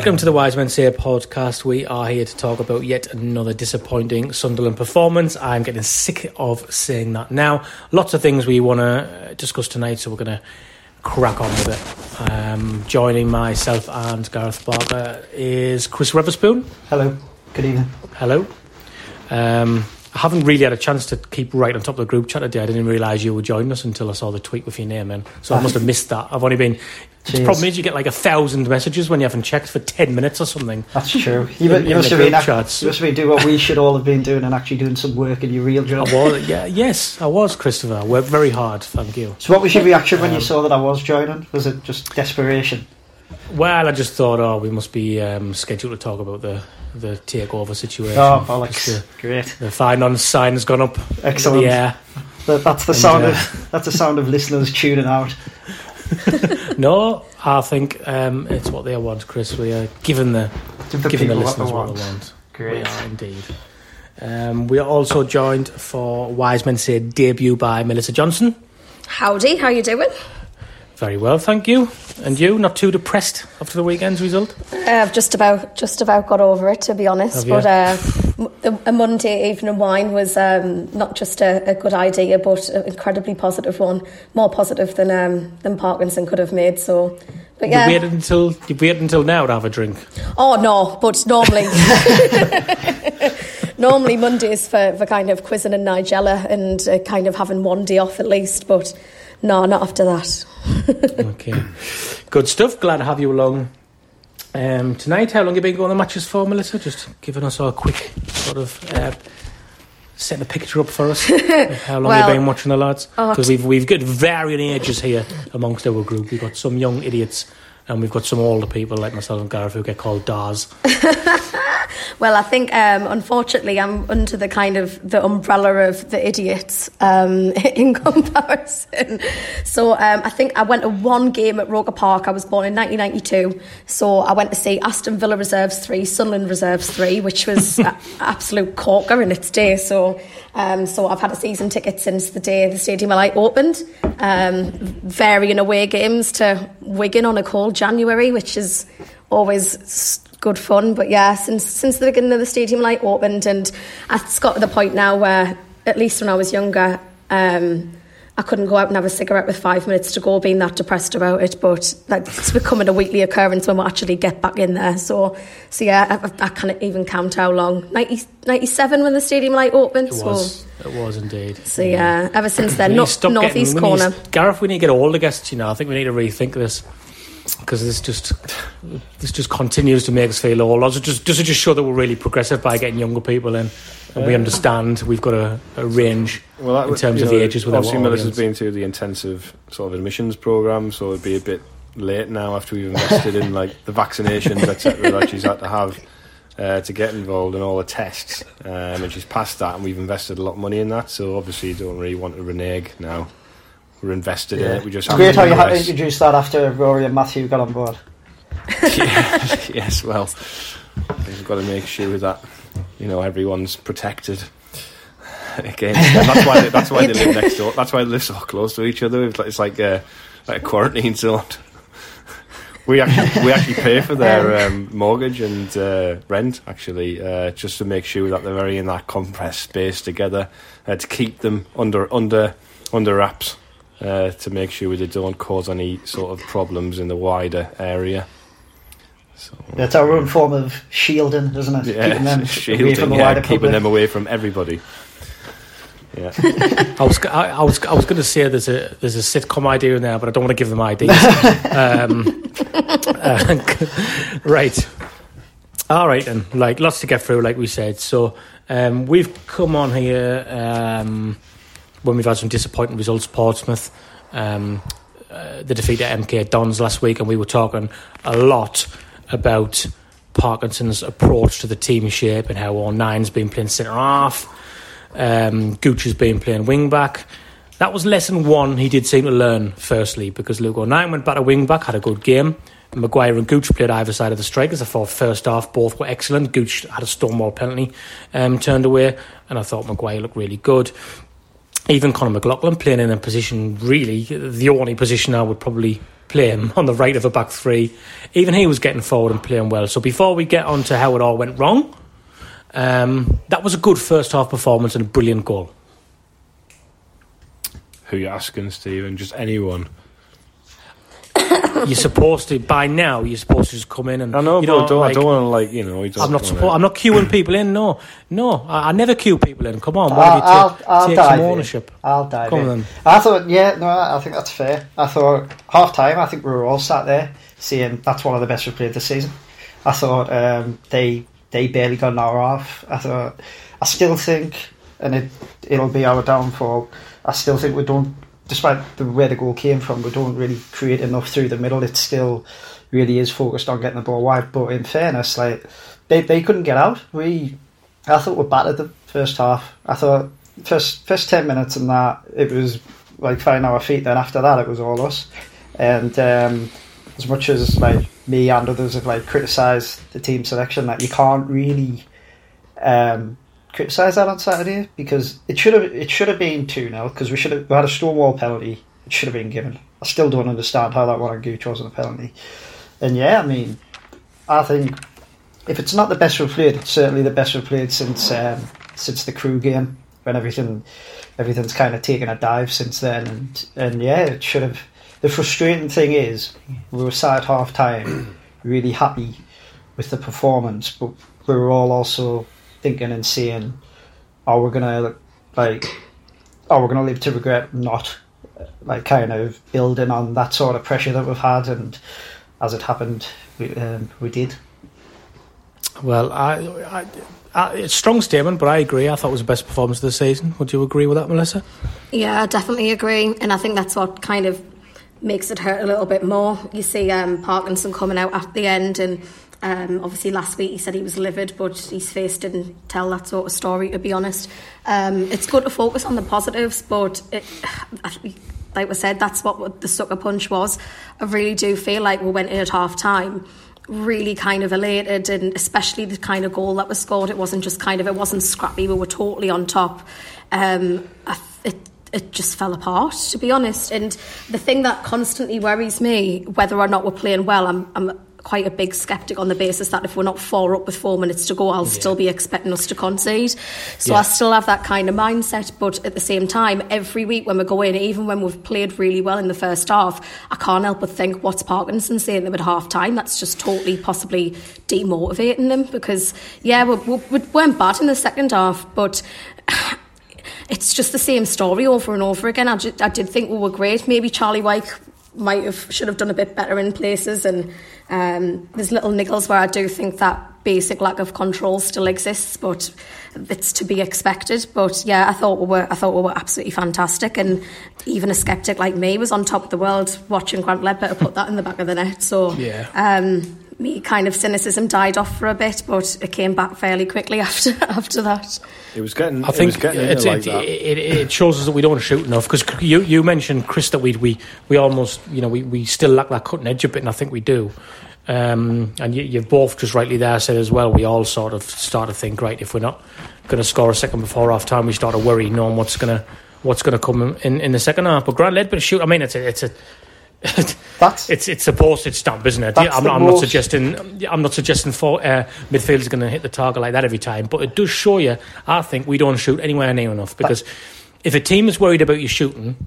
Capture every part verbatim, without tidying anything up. Welcome to the Wise Men Say podcast. We are here to talk about yet another disappointing Sunderland performance. I'm getting sick of saying that now. Lots of things we want to discuss tonight, so we're going to crack on with it. Um, joining myself and Gareth Barker is Chris Weatherspoon. Hello. Good evening. Hello. Um, I haven't really had a chance to keep right on top of the group chat today. I didn't realise you were joining us until I saw the tweet with your name in. So I must have missed that. I've only been... The problem is you get like a thousand messages when you haven't checked for ten minutes or something. That's true. You, in, you, in must, have been act- you must have been doing what we should all have been doing and actually doing some work in your real job. I was, yeah, yes, I was, Christopher. I worked very hard, thank you. So what was your reaction um, when you saw that I was joining? Was it just desperation? Well, I just thought, oh, we must be um, scheduled to talk about the, the takeover situation. Oh, bollocks. The, Great. The finance sign has gone up. Excellent. Yeah. That, that's the and, sound uh, of that's the sound of listeners tuning out. No, I think um, it's what they want, Chris. We are giving the, the giving the listeners what they want. What they want. Great. We are indeed. Um, we are also joined for Wise Men Say debut by Melissa Johnson. Howdy, how you doing? Very well, thank you. And you, not too depressed after the weekend's result? Uh, I've just about just about got over it, to be honest. But uh, a Monday evening wine was um, not just a, a good idea, but an incredibly positive one. More positive than um, than Parkinson could have made. So, but yeah, you waited until you waited until now to have a drink. Oh no, but normally. Normally Mondays for, for kind of quizzing and Nigella and uh, kind of having one day off at least, but no, not after that. Okay. Good stuff. Glad to have you along um, tonight. How long have you been going to the matches for, Melissa? Just giving us a quick sort of... Uh, setting the picture up for us. How long well, have you been watching the lads? Because we've, we've got varying ages here amongst our group. We've got some young idiots and we've got some older people like myself and Gareth who get called Dars. Well, I think, um, unfortunately, I'm under the kind of the umbrella of the idiots um, in comparison. So um, I think I went to one game at Roker Park. I was born in nineteen ninety-two. So I went to see Aston Villa Reserves three, Sunderland Reserves three, which was an absolute corker in its day. So um, so I've had a season ticket since the day the Stadium of Light opened. Um, varying away games to Wigan on a cold January, which is always... St- good fun, but yeah, since since the beginning of the Stadium Light opened, and it's got to the point now where, at least when I was younger, um, I couldn't go out and have a cigarette with five minutes to go, being that depressed about it. But like, it's becoming a weekly occurrence when we actually get back in there. So, so yeah, I, I can't even count how long. ninety, ninety-seven when the Stadium Light opened. It was, so. It was indeed. So yeah, yeah ever since then, no, northeast corner. We need, Gareth, we need to get all the guests. You know, I think we need to rethink this. Because this just this just continues to make us feel old. Does it just, does it just show that we're really progressive by getting younger people in? And uh, we understand we've got a, a range well, that would, in terms of know, the ages. Obviously, Melissa's been through the intensive sort of admissions programme, so it'd be a bit late now after we've invested in like the vaccinations, et cetera, that she's had to have uh, to get involved in all the tests. Um, and she's passed that, and we've invested a lot of money in that, so obviously you don't really want to renege now. We're invested yeah. in it. We just it's great how you had to introduce that after Rory and Matthew got on board. Yeah, yes, well, we've got to make sure that you know everyone's protected against them. That's why they, that's why they live next door. That's why they live so close to each other. It's like a, like a quarantine zone. We actually we actually pay for their um, mortgage and uh, rent actually uh, just to make sure that they're very in that compressed space together uh, to keep them under under under wraps. uh, to make sure they don't cause any sort of problems in the wider area. So, that's our own form of shielding, isn't it? Yeah, keeping them shielding, away from the yeah, wider keeping public. Them away from everybody. Yeah. I was I, I was I was going to say there's a there's a sitcom idea in there, but I don't want to give them ideas. um, uh, right. All right, then. Like lots to get through, like we said. So um, we've come on here um, when we've had some disappointing results. Portsmouth, um, uh, the defeat at M K Dons last week, and we were talking a lot about Parkinson's approach to the team shape and how oh nine's been playing centre half, um, Gooch has been playing wing back. That was lesson one. He did seem to learn firstly because Luke oh nine went back to wing back, had a good game. Maguire and Gooch played either side of the strikers. I thought first half both were excellent. Gooch had a stonewall penalty um, turned away, and I thought Maguire looked really good. Even Conor McLaughlin playing in a position, really the only position I would probably play him, on the right of a back three. Even he was getting forward and playing well. So before we get on to how it all went wrong, um, that was a good first half performance and a brilliant goal. Who are you asking, Stephen? Just anyone. You're supposed to by now. You're supposed to just come in and. I know, you know, but I don't, like, I don't want to like you know. You don't I'm not. Support, I'm not queuing people in. No, no. I, I never queue people in. Come on, why don't you take, I'll, I'll take some ownership? In. I'll dive come in. Then. I thought, yeah, no, I think that's fair. I thought half time. I think we were all sat there saying that's one of the best we've played this season. I thought um, they they barely got an hour off. I thought I still think, and it it'll be our downfall. I still think we don't. Despite the, where the goal came from, we don't really create enough through the middle. It still really is focused on getting the ball wide. But in fairness, like they, they couldn't get out. We, I thought we battered the first half. I thought first first ten minutes and that it was like finding our feet. Then after that, it was all us. And um, as much as like me and others have like criticised the team selection, like you can't really um, criticise that on Saturday because it should have it should have been two nil because we should have we had a stonewall penalty. It should have been given. I still don't understand how that one on Gooch wasn't a penalty. And yeah, I mean, I think if it's not the best we've played, it's certainly the best we've played since um, since the Crew game when everything everything's kind of taken a dive since then. And, and yeah, it should have. The frustrating thing is we were sat at half time really happy with the performance, but we were all also thinking and saying, "Are we gonna like? Are we gonna live to regret not like kind of building on that sort of pressure that we've had?" And as it happened, we um, we did. Well, I, I, I, it's a strong statement, but I agree. I thought it was the best performance of the season. Would you agree with that, Melissa? Yeah, I definitely agree, and I think that's what kind of makes it hurt a little bit more. You see, um, Parkinson coming out at the end and. Um, obviously last week he said he was livid, but his face didn't tell that sort of story, to be honest. Um, it's good to focus on the positives, but it, like we said, that's what the sucker punch was. I really do feel like we went in at half time really kind of elated, and especially the kind of goal that was scored. It wasn't just kind of it wasn't scrappy, we were totally on top. um, I, it It just fell apart, to be honest. And the thing that constantly worries me, whether or not we're playing well, I'm, I'm quite a big sceptic on the basis that if we're not four up with four minutes to go, I'll yeah. still be expecting us to concede. So yeah. I still have that kind of mindset. But at the same time, every week when we go in, even when we've played really well in the first half, I can't help but think, what's Parkinson saying them at half time? That's just totally possibly demotivating them because, yeah, we, we, we weren't bad in the second half, but it's just the same story over and over again. I, just, I did think we were great. Maybe Charlie Wyke might have should have done a bit better in places, and um, there's little niggles where I do think that basic lack of control still exists, but it's to be expected. But yeah, I thought we were I thought we were absolutely fantastic, and even a sceptic like me was on top of the world watching Grant Leadbitter put that in the back of the net. So yeah. Um, me kind of cynicism died off for a bit, but it came back fairly quickly after after that. It was getting. I think it, getting it, like it, it, it shows us that we don't want to shoot enough, because you, you mentioned, Chris, that we we we almost you know we, we still lack that cutting edge a bit, and I think we do. Um, and you, you've both just rightly there said as well. We all sort of start to think, right, if we're not going to score a second before half time, we start to worry, knowing what's gonna what's gonna come in, in the second half. But Grant Leadbitter shoot. I mean, it's a, it's a that's it's it's a postage stamp, isn't it? I'm not, I'm not suggesting I'm not suggesting for uh, midfielders going to hit the target like that every time, but it does show you. I think we don't shoot anywhere near enough, because that, if a team is worried about you shooting,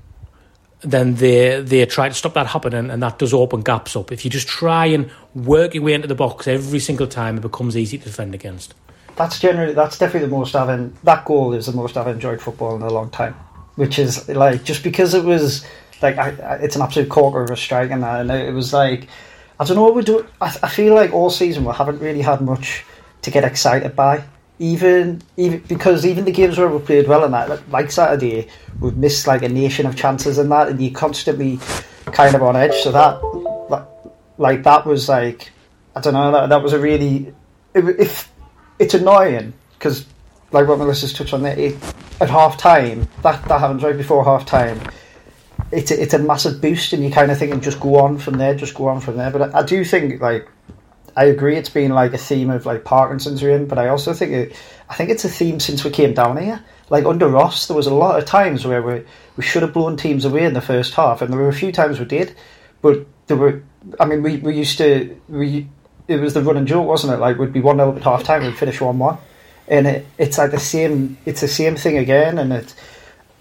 then they they try to stop that happening, and that does open gaps up. If you just try and work your way into the box every single time, it becomes easy to defend against. That's generally that's definitely the most I've en- that goal is the most I've enjoyed football in a long time. Which is like just because it was like I, I, it's an absolute corker of a strike, and that, and it was like I don't know what we do. I, I feel like all season we haven't really had much to get excited by. Even even because even the games where we played well in that, like Saturday, we've missed like a nation of chances in that, and you're constantly kind of on edge. So that, like that was like, I don't know, that, that was a really, it, if it's annoying because like what Melissa's touched on there, it, at half time, that, that happens right before half time. It's a, it's a massive boost, and you kind of think, just go on from there, just go on from there. But I, I do think like. I agree it's been like a theme of like Parkinson's reign, but I also think it, I think it's a theme since we came down here. Like under Ross, there was a lot of times where we, we should have blown teams away in the first half, and there were a few times we did, but there were, I mean, we, we used to, we it was the run and joke, wasn't it? Like we'd be one nil at half time, we'd finish one one, and it, it's like the same, it's the same thing again, and it,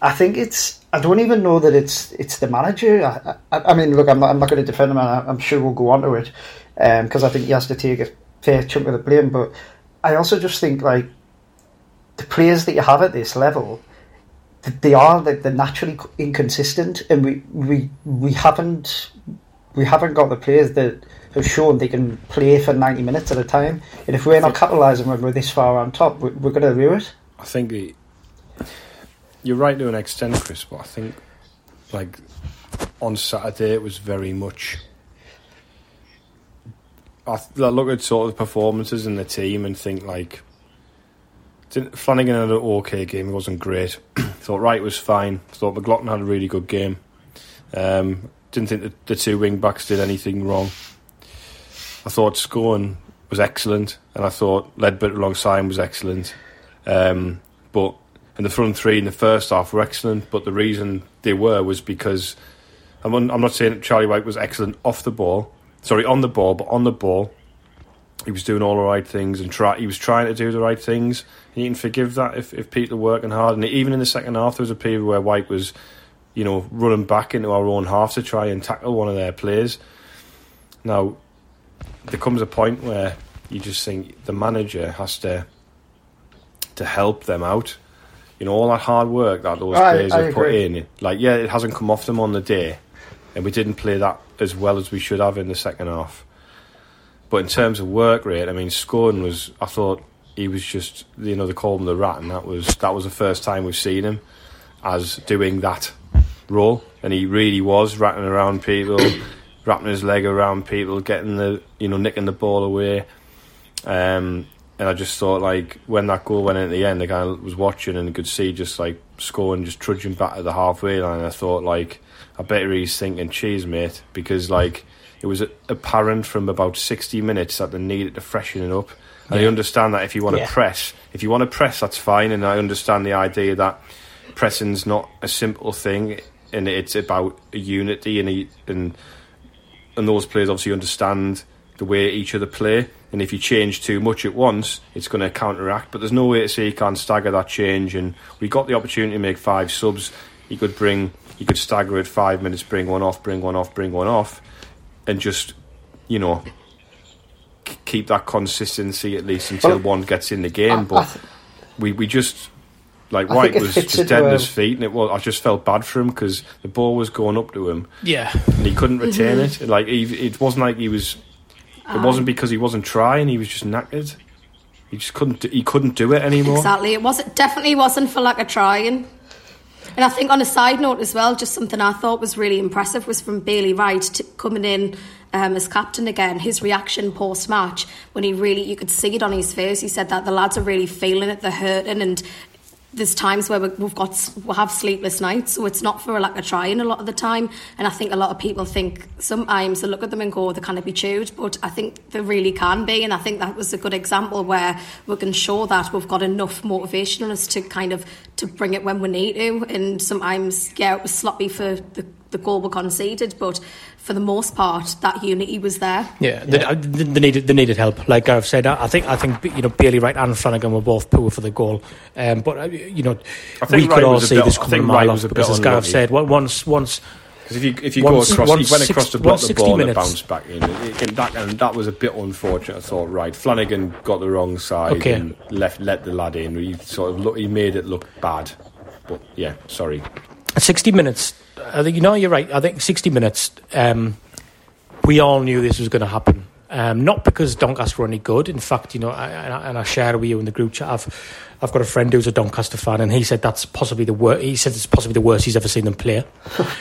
I think it's, I don't even know that it's it's the manager. I, I, I mean, look, I'm not, I'm not going to defend him, and I, I'm sure we'll go on to it. Because um, I think he has to take a fair chunk of the blame, but I also just think like the players that you have at this level, they are like they're naturally inconsistent, and we, we we haven't we haven't got the players that have shown they can play for ninety minutes at a time. And if we're not capitalising when we're this far on top, we're, we're going to rue it. I think the, you're right to an extent, Chris, but I think like on Saturday it was very much. I look at sort of the performances in the team and think like didn't, Flanagan had an okay game, it wasn't great. Thought Wright was fine. Thought McLaughlin had a really good game. Um, didn't think that the two wing backs did anything wrong. I thought Scone was excellent, and I thought Leadbitter alongside was excellent. Um, but and the front three in the first half were excellent, but the reason they were was because I'm, I'm not saying that Charlie Wyke was excellent off the ball. Sorry, on the ball, but on the ball, he was doing all the right things and try. He was trying to do the right things. And you can forgive that if, if people are working hard. And even in the second half, there was a period where White was, you know, running back into our own half to try and tackle one of their players. Now, there comes a point where you just think the manager has to to help them out. You know, all that hard work that those I, players I have agree. put in, like, yeah, it hasn't come off them on the day. And we didn't play that as well as we should have in the second half. But in terms of work rate, I mean, Scone was, I thought he was just, you know, they called him the rat, and that was that was the first time we've seen him as doing that role. And he really was ratting around people, wrapping his leg around people, getting the, you know, nicking the ball away. Um, and I just thought, like, when that goal went in at the end, I kind of was watching and could see just, like, Scone just trudging back to the halfway line. And I thought, like, I bet he's thinking, cheers, mate, because like it was apparent from about sixty minutes that they needed to freshen it up. And yeah. I understand that if you want yeah. to press, if you want to press, that's fine. And I understand the idea that pressing's not a simple thing, and it's about a unity, and a, and and those players obviously understand the way each other play. And if you change too much at once, it's going to counteract. But there's no way to say you can't stagger that change. And we got the opportunity to make five subs. You could bring. You could stagger it five minutes, bring one off, bring one off, bring one off, and just, you know, c- keep that consistency at least until well, one gets in the game. I, but I th- we, we just, like, I White was just dead at his feet, and it was, I just felt bad for him because the ball was going up to him. Yeah. And he couldn't retain mm-hmm. it. Like, he, it wasn't like he was, it um, wasn't because he wasn't trying, he was just knackered. He just couldn't, he couldn't do it anymore. Exactly. It wasn't, definitely wasn't for lack of trying. And I think on a side note as well, just something I thought was really impressive was from Bailey Wright to coming in um, as captain again. His reaction post-match, when he really, you could see it on his face, he said that the lads are really feeling it, they're hurting, and there's times where we've got, we'll have sleepless nights, so it's not for a lack of trying a lot of the time. And I think a lot of people think sometimes they look at them and go, they can't be chewed, but I think they really can be. And I think that was a good example where we can show that we've got enough motivation in us to kind of to bring it when we need to. And sometimes, yeah, it was sloppy for the, the goal we conceded, but for the most part, that unity was there. Yeah, they, yeah. they, they needed they needed help. Like I've said, I think I think you know Bailey Wright and Flanagan were both poor for the goal. Um, but you know, we Wright could all see this coming a mile off because, as Gareth said, once once Because if you if you one, go across, he went across to block the ball minutes. and it bounced back in. It, it, that, and that was a bit unfortunate, I thought. Right, Flanagan got the wrong side okay. and left let the lad in. He sort of look, he made it look bad, but yeah, sorry. sixty minutes. I think you know you're right. I think sixty minutes. Um, we all knew this was going to happen. Um, not because Doncaster were any good. In fact, you know, I, I, and I share with you in the group chat. I've I've got a friend who's a Doncaster fan, and he said that's possibly the worst. He said it's possibly the worst he's ever seen them play.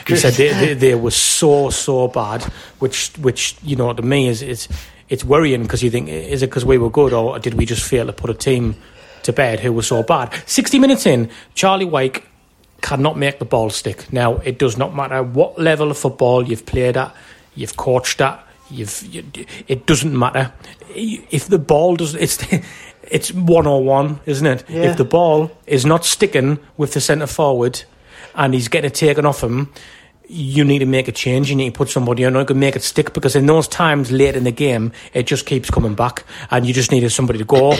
He said they, they, they were so so bad, which which you know to me is it's it's worrying because you think is it because we were good or did we just fail to put a team to bed who were so bad? Sixty minutes in, Charlie Wyke cannot make the ball stick. Now it does not matter what level of football you've played at, you've coached at. You've, you, it doesn't matter if the ball doesn't. It's it's one oh one, isn't it? Yeah. If the ball is not sticking with the centre forward, and he's getting it taken off him, you need to make a change. You need to put somebody on who can make it stick because in those times late in the game, it just keeps coming back, and you just needed somebody to go.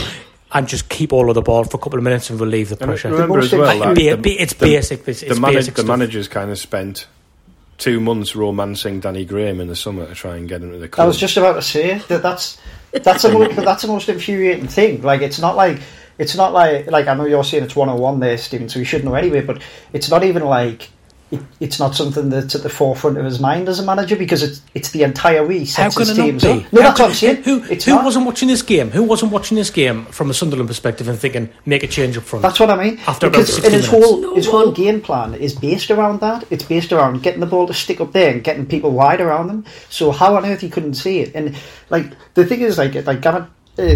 And just keep all of the ball for a couple of minutes and relieve the pressure. And remember as well, like, the, the, it's basic. It's, it's the, manage, basic the manager's kind of spent two months romancing Danny Graham in the summer to try and get him to the club. I was just about to say that that's that's a most, that's the most infuriating thing. Like it's not like it's not like like I know you're saying it's one oh one there, Stephen, so you should know anyway. But it's not even like it, it's not something that's at the forefront of his mind as a manager because it's it's the entire way. How can it not be? No, that's what I'm saying. Who, it's who wasn't watching this game? Who wasn't watching this game from a Sunderland perspective and thinking make a change up front? That's what I mean. After because in his minutes. whole no, his whole game plan is based around that. It's based around getting the ball to stick up there and getting people wide around them. So how on earth he couldn't see it? And like the thing is, like like Gareth, uh,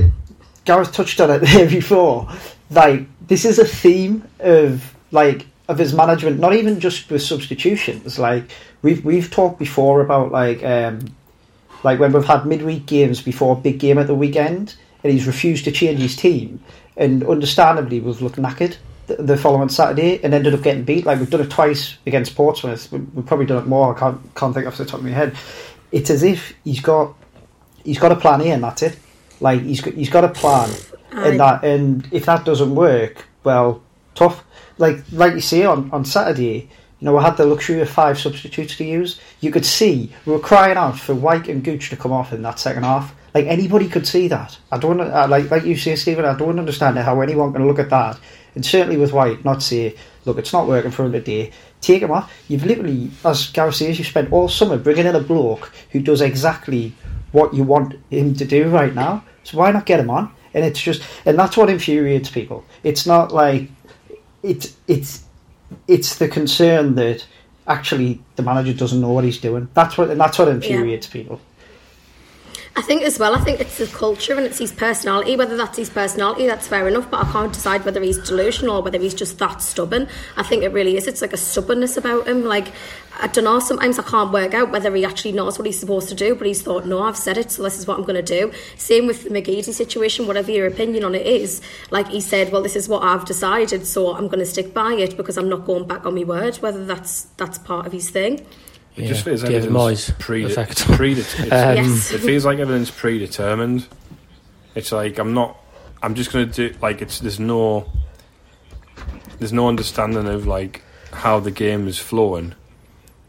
Gareth touched on it there before. Like this is a theme of like. of his management, not even just with substitutions. Like we've we've talked before about like um, like when we've had midweek games before a big game at the weekend, and he's refused to change his team, and understandably was looked knackered the, the following Saturday, and ended up getting beat. Like we've done it twice against Portsmouth. We, we've probably done it more. I can't can't think off the top of my head. It's as if he's got he's got a plan A, and that's it. Like he's got, he's got a plan, and that and if that doesn't work, well, tough. Like like you say, on, on Saturday, you know, we had the luxury of five substitutes to use. You could see, we were crying out for Wyke and Gooch to come off in that second half. Like, anybody could see that. I don't, I, like like you say, Stephen, I don't understand how anyone can look at that. And certainly with Wyke, not say, look, it's not working for him today. Take him off. You've literally, as Gareth says, you've spent all summer bringing in a bloke who does exactly what you want him to do right now. So why not get him on? And it's just, and that's what infuriates people. It's not like... It's it's it's the concern that actually the manager doesn't know what he's doing. That's what and that's what infuriates yeah. people. I think as well. I think it's the culture and it's his personality. Whether that's his personality, that's fair enough. But I can't decide whether he's delusional or whether he's just that stubborn. I think it really is. It's like a stubbornness about him. Like I don't know. Sometimes I can't work out whether he actually knows what he's supposed to do. But he's thought, no, I've said it, so this is what I'm going to do. Same with the McGeady situation. Whatever your opinion on it is, like he said, well, this is what I've decided, so I'm going to stick by it because I'm not going back on my word. Whether that's that's part of his thing. It yeah, just feels like everything's predetermined. Pre- um, it feels like everything's predetermined. It's like I'm not. I'm just going to do like it's. There's no. There's no understanding of like how the game is flowing,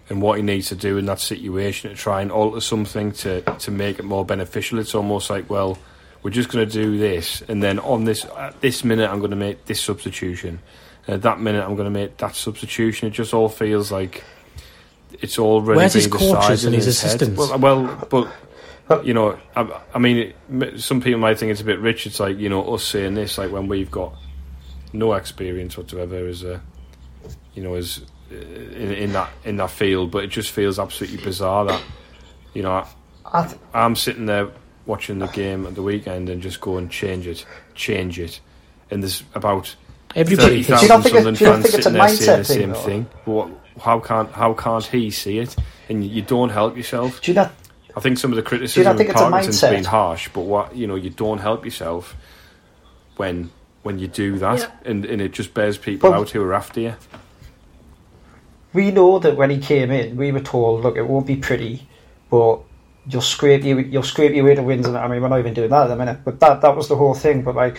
and what he needs to do in that situation to try and alter something to to make it more beneficial. It's almost like well, we're just going to do this, and then on this at this minute I'm going to make this substitution, and at that minute I'm going to make that substitution. It just all feels like. It's already Where's his coaches and his, his assistants? Well, well, but, you know, I, I mean, it, some people might think it's a bit rich. It's like, you know, us saying this, like when we've got no experience whatsoever as a, you know, as in, in that in that field. But it just feels absolutely bizarre that, you know, I, th- I'm sitting there watching the game at the weekend and just go and change it, change it. And there's about thirty thousand Sunderland fans sitting there saying the same though? thing. What? How can't how can't he see it? And you don't help yourself. Do you not, I think some of the criticism of Parkinson's been harsh, but what you know, you don't help yourself when when you do that, yeah. and, and it just bears people well, out who are after you. We know that when he came in, we were told, look, it won't be pretty, but you'll scrape you you'll scrape your way to wins. And I mean, we're not even doing that at the minute, but that that was the whole thing. But like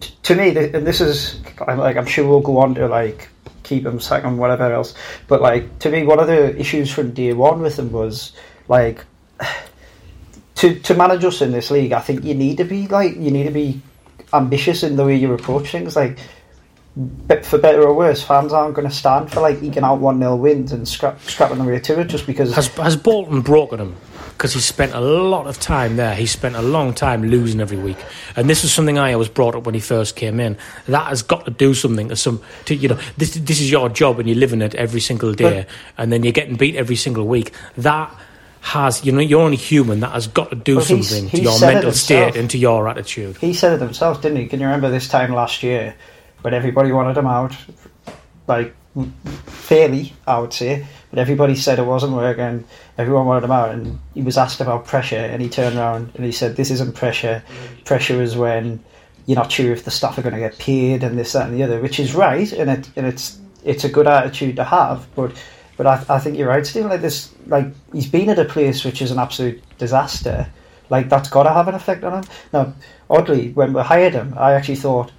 t- to me, and this is like I'm sure we'll go on to like. keep him, sack him, whatever else. But, like, to me, one of the issues from day one with him was, like, to to manage us in this league, I think you need to be, like, you need to be ambitious in the way you approach things. Like, for better or worse, fans aren't going to stand for, like, eking out one nil wins and scrap, scrapping the way to it just because... Has, has Bolton broken him? Because he spent a lot of time there. He spent a long time losing every week. And this was something I was brought up when he first came in. That has got to do something. To some, to, you know, this this is your job and you're living it every single day. But, and then you're getting beat every single week. That has, you know, you're only human. That has got to do something he's, he's to your mental state and to your attitude. He said it himself, didn't he? Can you remember this time last year when everybody wanted him out? Like, fairly, I would say. But everybody said it wasn't working. Everyone wanted him out, and he was asked about pressure, and he turned around and he said, "This isn't pressure. Pressure is when you're not sure if the staff are going to get paid and this, that, and the other," which is right, and it and it's it's a good attitude to have. But but I, I think you're right, Steve. Like this, like he's been at a place which is an absolute disaster. Like that's got to have an effect on him. Now, oddly, when we hired him, I actually thought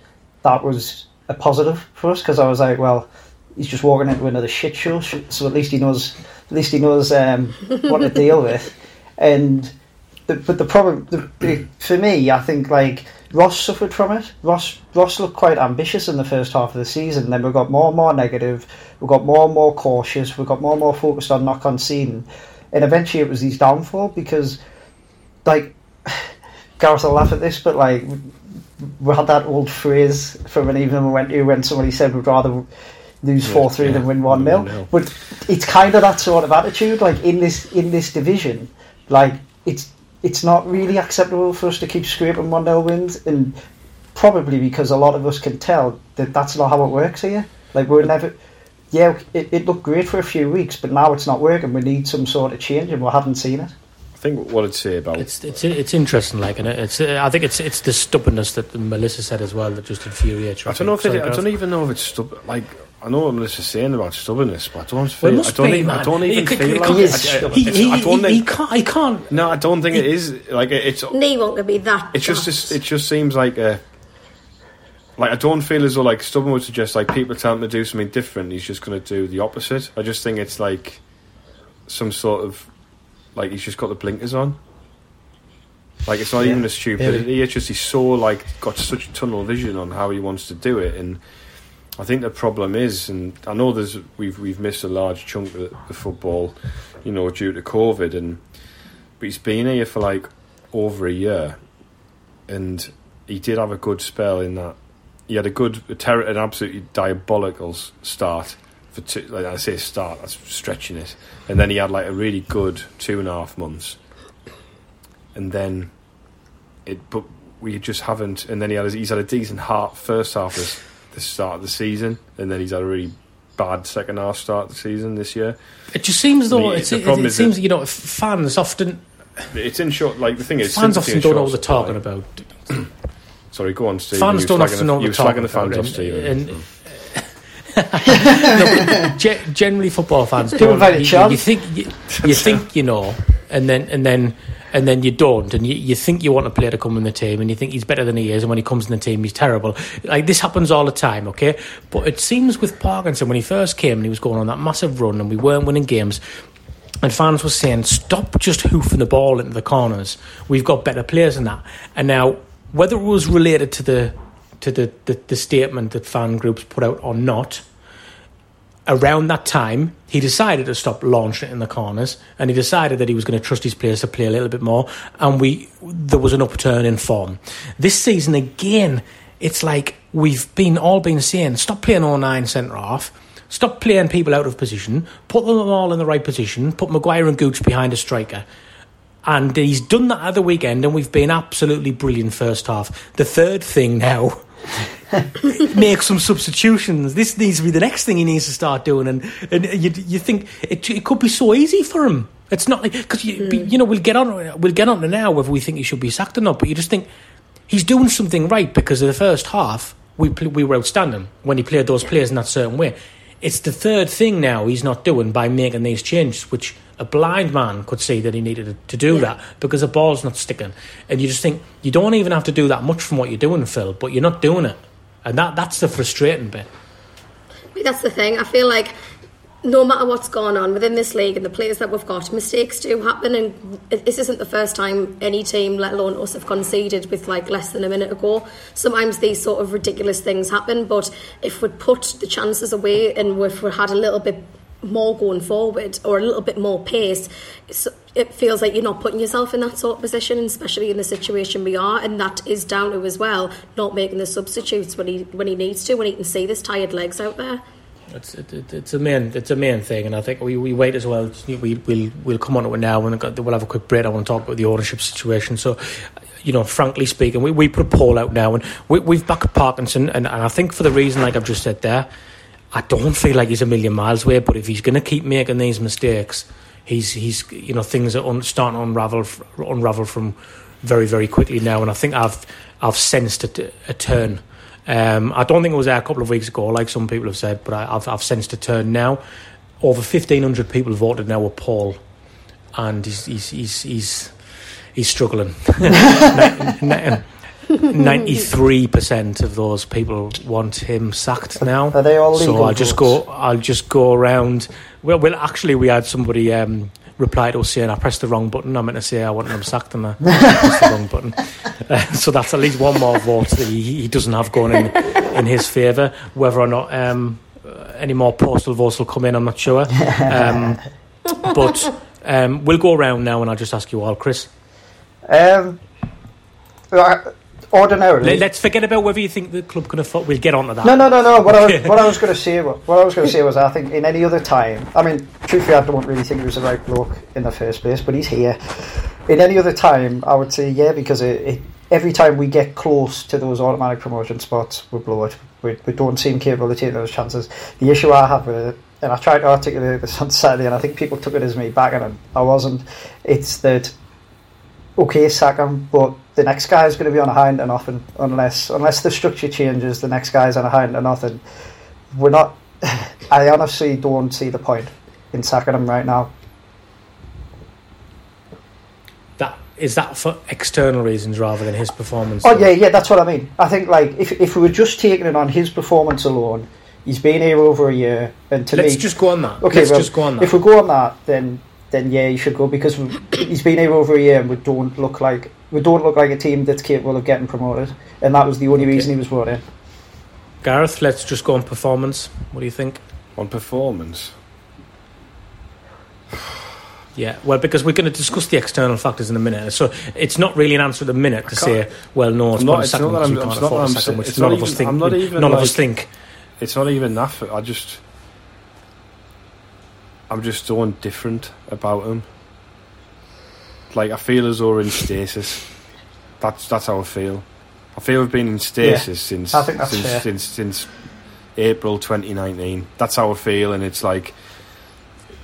that was a positive for us because I was like, well, he's just walking into another shit show, so at least he knows. At least he knows um, what to deal with. And the, but the problem the, for me, I think like Ross suffered from it. Ross Ross looked quite ambitious in the first half of the season. Then we got more and more negative. We got more and more cautious. We got more and more focused on not conceding. And eventually, it was his downfall because, like, Gareth will laugh at this, but like we had that old phrase from an evening we went to when somebody said we'd rather lose four three yeah, than win one nil. But it's kind of that sort of attitude, like in this in this division, like it's it's not really acceptable for us to keep scraping one nil wins, and probably because a lot of us can tell that that's not how it works here. Like we're never, yeah, it, it looked great for a few weeks, but now it's not working. We need some sort of change, and we haven't seen it. I think what I'd say about it's it's it's interesting, like, and it's I think it's it's the stubbornness that Melissa said as well that just infuriates. I don't know if it, I don't even know if it's stubborn, like. I know what Melissa's saying about stubbornness, but I don't feel. I don't, be, even, I don't even he, feel like is, I, I, he, he, I don't think, he can't. I can't. No, I don't think he, it is. Like it, it's. He won't be that. It's just. It's, it just seems like a. Like I don't feel as though like stubborn would suggest like people tell him to do something different. He's just going to do the opposite. I just think it's like some sort of like he's just got the blinkers on. Like it's not yeah. even a stupidity. Yeah. It's just he's so like got such tunnel vision on how he wants to do it and. I think the problem is, and I know there's we've we've missed a large chunk of the football, you know, due to COVID, and but he's been here for like over a year, and he did have a good spell in that he had a good, a ter- an absolutely diabolical start for two, like I say start, that's stretching it, and then he had like a really good two and a half months, and then it, but we just haven't, and then he had he's had a decent half first half. Of the start of the season, and then he's had a really bad second half start of the season this year. It just seems though the, it's, the it, it seems you know fans often it's in short like the thing is fans often don't know what they're talking about. Sorry, go on, Steve. Fans don't often know what they're talking about. You were slagging the fans off, Steve. No, ge- generally football fans don't invite you, you, you think you, you think you know, and then and then. And then you don't, and you, you think you want a player to come in the team, and you think he's better than he is, and when he comes in the team, he's terrible. Like, this happens all the time, okay? But it seems with Parkinson, when he first came and he was going on that massive run, and we weren't winning games, and fans were saying, stop just hoofing the ball into the corners. We've got better players than that. And now, whether it was related to the to the, the, the statement that fan groups put out or not, around that time, he decided to stop launching it in the corners, and he decided that he was going to trust his players to play a little bit more, and we there was an upturn in form. This season, again, it's like we've been all been saying, stop playing all nine centre-half, stop playing people out of position, put them all in the right position, put Maguire and Gooch behind a striker. And he's done that at the weekend, and we've been absolutely brilliant first half. The third thing now... make some substitutions. This needs to be the next thing he needs to start doing, and and you you think it, it could be so easy for him. It's not like because you mm. you know we'll get on we'll get on to now whether we think he should be sacked or not, but you just think he's doing something right because of the first half we we were outstanding when he played those players in that certain way. It's the third thing now he's not doing by making these changes, which a blind man could see that he needed to do yeah. that because the ball's not sticking. And you just think, you don't even have to do that much from what you're doing, Phil, but you're not doing it. And that that's the frustrating bit. that's the thing. I feel like no matter what's going on within this league and the players that we've got, mistakes do happen, and this isn't the first time any team, let alone us, have conceded with like less than a minute ago. Sometimes these sort of ridiculous things happen, but if we'd put the chances away and if we had a little bit more going forward or a little bit more pace, it feels like you're not putting yourself in that sort of position, especially in the situation we are. And that is down to as well not making the substitutes when he when he needs to, when he can see there's tired legs out there. It's it, it, it's a main it's a main thing, and I think we, we wait as well. We we'll we'll come on to it now when we'll have a quick break. I want to talk about the ownership situation. So, you know, frankly speaking, we, we put a poll out now, and we, we've backed Parkinson, and, and I think for the reason like I've just said there, I don't feel like he's a million miles away. But if he's going to keep making these mistakes, he's he's you know things are un, starting to unravel unravel from very very quickly now, and I think I've I've sensed a, a turn. Um, I don't think it was there a couple of weeks ago, like some people have said, but I, I've, I've sensed a turn now. Over fifteen hundred people voted now with Paul, and he's he's he's he's, he's struggling. ninety-three percent of those people want him sacked now. Are they all legal? So I'll votes? just go. I'll just go around. Well, well, actually, we had somebody um, reply to us saying, "I pressed the wrong button. I meant to say I wanted him sacked, and I pressed the wrong button." Uh, so that's at least one more vote that he, he doesn't have going in in his favour. Whether or not um, any more postal votes will come in, I'm not sure. Um, but um, we'll go around now, and I'll just ask you all, Chris. Um. I- Ordinarily, let's forget about whether you think the club can afford. We'll get on to that. No, no, no, no. What I what I was going to say, what, what I was going to say was, I think in any other time, I mean, truthfully, I don't really think he was the right bloke in the first place, but he's here. In any other time, I would say yeah, because it, it, every time we get close to those automatic promotion spots, we blow it. We, we don't seem capable of taking those chances. The issue I have with it, and I tried to articulate this on Saturday, and I think people took it as me backing him. I wasn't. It's that. Okay, sack him, but the next guy is going to be on a hind to nothing unless unless the structure changes. The next guy is on a hind to nothing. We're not. I honestly don't see the point in sacking him right now. That is that for external reasons rather than his performance. Oh yeah, yeah, that's what I mean. I think like if if we were just taking it on his performance alone, he's been here over a year, and to let's me, let's just go on that. Okay, let's well, just go on that. If we go on that, then. then yeah, he should go, because he's been here over a year and we don't look like we don't look like a team that's capable of getting promoted, and that was the only reason he was brought in. Gareth, let's just go on performance. What do you think? On performance? Yeah, well, because we're going to discuss the external factors in a minute, so it's not really an answer at the minute to say, well, no, it's not a second, which we can't afford a second, which none of us think. None of us think. It's not even that. I just... I'm just so indifferent about him. Like, I feel as though we're in stasis. That's that's how I feel. I feel I've been in stasis yeah, since, since, since since April twenty nineteen. That's how I feel, and it's like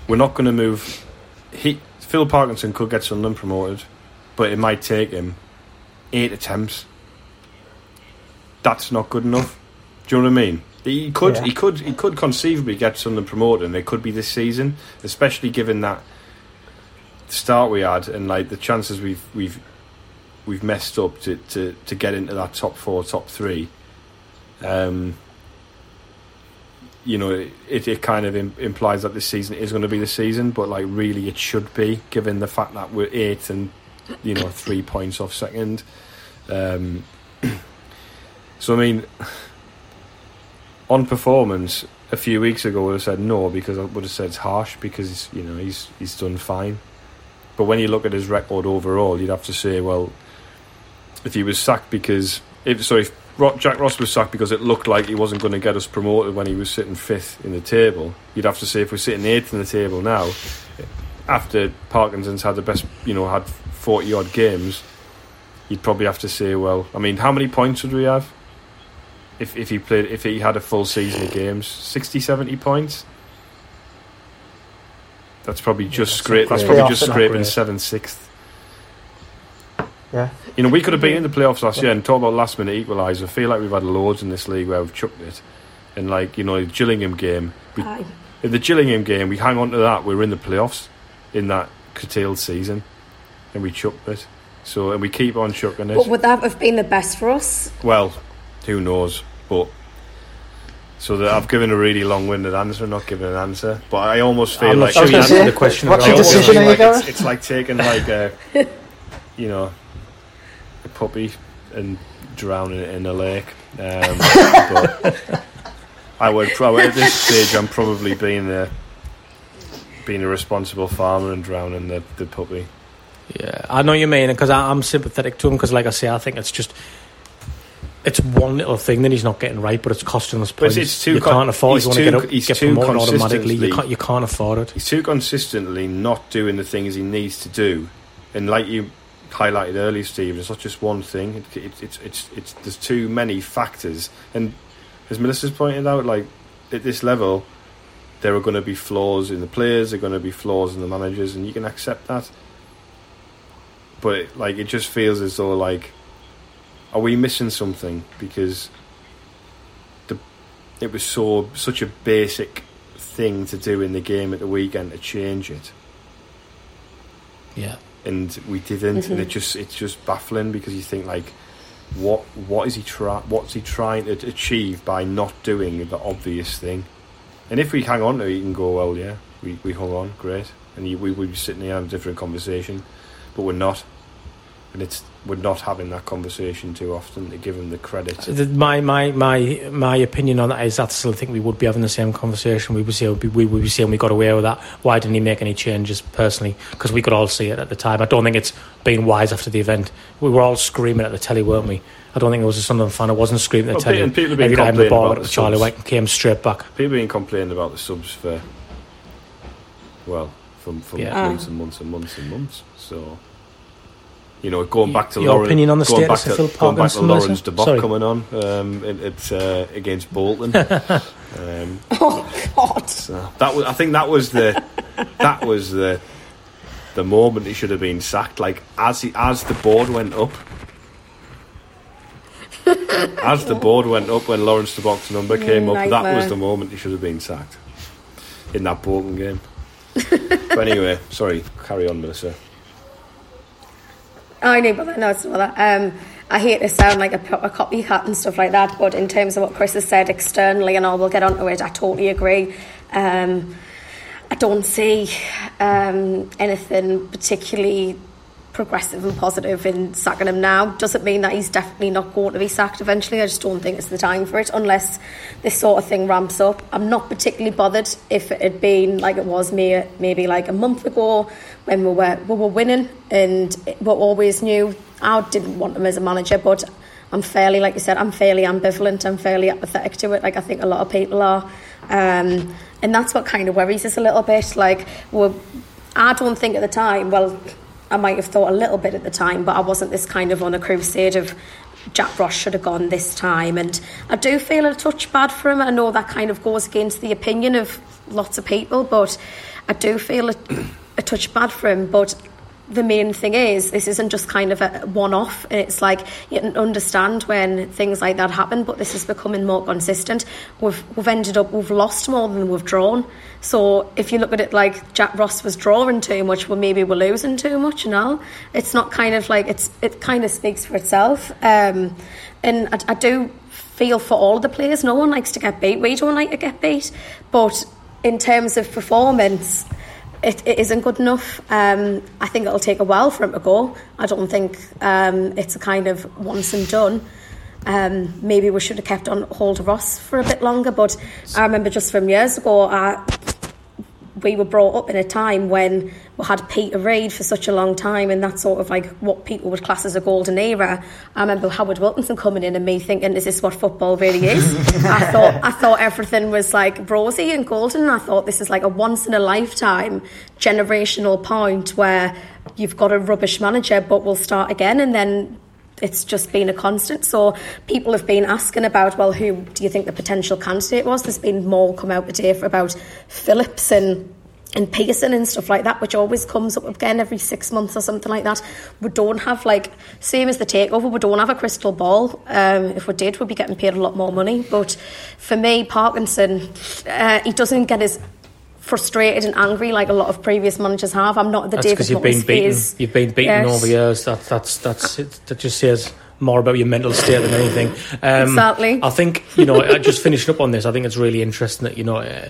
we're not going to move. He Phil Parkinson could get Sunderland promoted, but it might take him eight attempts. That's not good enough. Do you know what I mean? He could, yeah. he could, he could conceivably get Sunderland promoted, and it could be this season, especially given that start we had and like the chances we've we've we've messed up to, to, to get into that top four, top three. Um, you know, it it kind of im- implies that this season is going to be the season, but like really it should be, given the fact that we're eight and you know three points off second. Um, so I mean. On performance, a few weeks ago, I would have said no because I would have said it's harsh because you know he's he's done fine. But when you look at his record overall, you'd have to say, well, if he was sacked because if sorry, if Jack Ross was sacked because it looked like he wasn't going to get us promoted when he was sitting fifth in the table, you'd have to say if we're sitting eighth in the table now, after Parkinson's had the best, you know, had forty odd games, you'd probably have to say, well, I mean, how many points would we have? If if he played, if he had a full season of games, sixty, seventy points. That's probably just yeah, scrape. That's probably just scraping seventh, sixth. Yeah. You know, we could have been in the playoffs last yeah. year and talk about last minute equaliser. I feel like we've had loads in this league where we've chucked it, and like you know, the Gillingham game. We, in the Gillingham game, we hang on to that. We're in the playoffs in that curtailed season, and we chucked it. So and we keep on chucking it. But would that have been the best for us? Well, who knows? But So that I've given a really long-winded answer, not giving an answer. But I almost feel I'm like... Sure you answered the question. What's your decision like you it's, it's like taking, like, a, you know, a puppy and drowning it in a lake. Um, but I would probably... At this stage, I'm probably being a, being a responsible farmer and drowning the, the puppy. Yeah, I know what you mean, because I'm sympathetic to him, because, like I say, I think it's just... It's one little thing that he's not getting right, but it's costing us points. It's too you can't afford. He's you too, want to get up, he's get too promoted automatically. You can't, you can't afford it. He's too consistently not doing the things he needs to do, and like you highlighted earlier, Steve, it's not just one thing. It, it, it's it's it's there's too many factors, and as Melissa's pointed out, like at this level, there are going to be flaws in the players, there are going to be flaws in the managers, and you can accept that. But it, like it just feels as though like. Are we missing something? Because the it was so such a basic thing to do in the game at the weekend to change it. Yeah, and we didn't, mm-hmm. and it just it's just baffling because you think like, what what is he try what's he trying to achieve by not doing the obvious thing? And if we hang on to it and go, well, yeah, we we hung on, great, and you, we we'd be sitting here having a different conversation, but we're not. And it's we're not having that conversation too often to give them the credit. My my my my opinion on that is that I still think we would be having the same conversation. We would say we would be saying we got away with that. Why didn't he make any changes personally? Because we could all see it at the time. I don't think it's being wise after the event. We were all screaming at the telly, weren't we? I don't think there was a Sunderland fan who wasn't screaming at the well, telly. And people have been every time the ball went to Charlie Wyke came straight back. People have been complaining about the subs for well, from from yeah. months and months and months and months. So. You know, going back to your Lauren, opinion on the going status back to, of Phil Parkinson, going back to Lawrence Debock coming on um, it, it's uh, against Bolton. um, oh God! So that was, I think that was the that was the the moment he should have been sacked. Like as he, as the board went up, as the board went up when Lawrence Debock's number came mm, up, nightmare. That was the moment he should have been sacked in that Bolton game. But anyway, sorry, carry on, Melissa. Oh, I know about that. No, it's not about that. Um, I hate to sound like a, a copycat and stuff like that, but in terms of what Chris has said externally and all, we'll get onto it. I totally agree. Um, I don't see um, anything particularly progressive and positive in sacking him now. Doesn't mean that he's definitely not going to be sacked eventually. I just don't think it's the time for it unless this sort of thing ramps up. I'm not particularly bothered if it had been like it was may, maybe like a month ago when we were we were winning and we always knew I didn't want him as a manager, but I'm fairly, like you said, I'm fairly ambivalent. I'm fairly apathetic to it, like I think a lot of people are. Um, and that's what kind of worries us a little bit. Like, we're, I don't think at the time, well... I might have thought a little bit at the time, but I wasn't this kind of on a crusade of Jack Ross should have gone this time. And I do feel a touch bad for him. I know that kind of goes against the opinion of lots of people, but I do feel a, a touch bad for him. But the main thing is, this isn't just kind of a one-off. And it's like, you can understand when things like that happen, but this is becoming more consistent. We've, we've ended up, we've lost more than we've drawn. So if you look at it like Jack Ross was drawing too much, well, maybe we're losing too much, you know? It's not kind of like, it's it kind of speaks for itself. Um, and I, I do feel for all the players. No one likes to get beat. We don't like to get beat. But in terms of performance... It, it isn't good enough. Um, I think it'll take a while for him to go. I don't think um, it's a kind of once and done. Um, maybe we should have kept on hold of Ross for a bit longer, but I remember just from years ago, I, we were brought up in a time when we had Peter Reid for such a long time, and that's sort of like what people would class as a golden era. I remember Howard Wilkinson coming in and me thinking, is this what football really is? I thought I thought everything was like rosy and golden, and I thought this is like a once in a lifetime generational point where you've got a rubbish manager but we'll start again, and then it's just been a constant. So people have been asking about, well, who do you think the potential candidate was? There's been more come out today for about Phillips and and Pearson and stuff like that, which always comes up again every six months or something like that. We don't have, like, same as the takeover, we don't have a crystal ball. Um, if we did, we'd be getting paid a lot more money. But for me, Parkinson, uh, he doesn't get his... frustrated and angry like a lot of previous managers have. I'm not the David Moyes phase. That's because you've been beaten. You've been beaten yes. over years. That that's that's it. That just says more about your mental state than anything. Um, exactly. I think, you know, just finishing up on this, I think it's really interesting that, you know, uh,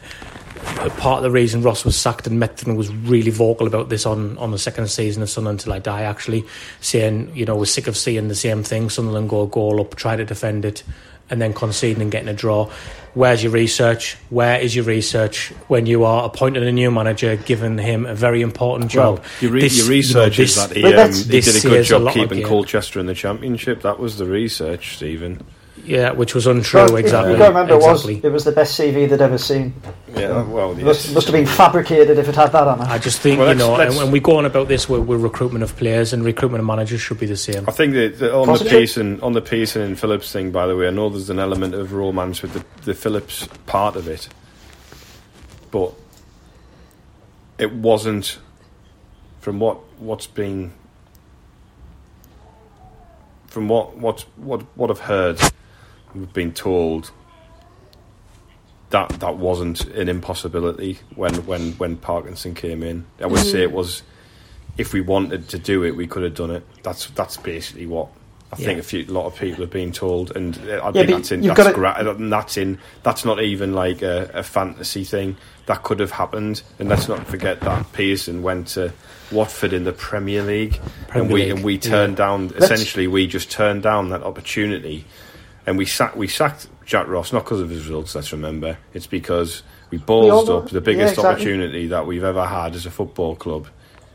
part of the reason Ross was sacked and Methven was really vocal about this on, on the second season of Sunderland Till I Die, actually, saying, you know, we're sick of seeing the same thing, Sunderland go a goal up, try to defend it, and then conceding and getting a draw. Where's your research? Where is your research when you are appointing a new manager, giving him a very important job? Well, your, re- this, your research you know, this, is that he, um, he did a good job keeping Colchester in the Championship. That was the research, Stephen. Yeah, which was untrue, well, exactly. You've got to remember, exactly. it, was, it was the best C V they'd ever seen. Yeah, well, yes. must, must have been fabricated if it had that on it. I just think, well, you know, and when we go on about this, we're, we're recruitment of players and recruitment of managers should be the same. I think that, that on, the Pearson, on the Pearson and Phillips thing, by the way, I know there's an element of romance with the, the Phillips part of it, but it wasn't, from what, what's been, from what, what, what, what I've heard, we've been told that that wasn't an impossibility when, when, when Parkinson came in. I would mm. say it was, if we wanted to do it, we could have done it. That's that's basically what I yeah. think a few, lot of people have been told, and I yeah, think that's in that's, gra- that's in that's not even like a, a fantasy thing that could have happened. And let's not forget that Pearson went to Watford in the Premier League, Premier and we League. and we turned yeah. down. Let's... Essentially, we just turned down that opportunity. And we sacked, we sacked Jack Ross, not because of his results, let's remember. It's because we ballsed we up the biggest yeah, exactly. opportunity that we've ever had as a football club,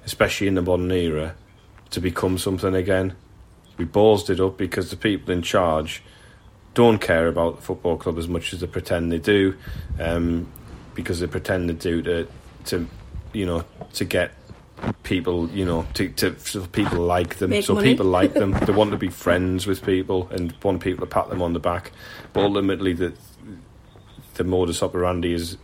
especially in the modern era, to become something again. We ballsed it up because the people in charge don't care about the football club as much as they pretend they do, um, because they pretend they do to, to you know, to get... people, you know, to, to so people like them, Make so money. people like them. They want to be friends with people and want people to pat them on the back. But ultimately, the the modus operandi is,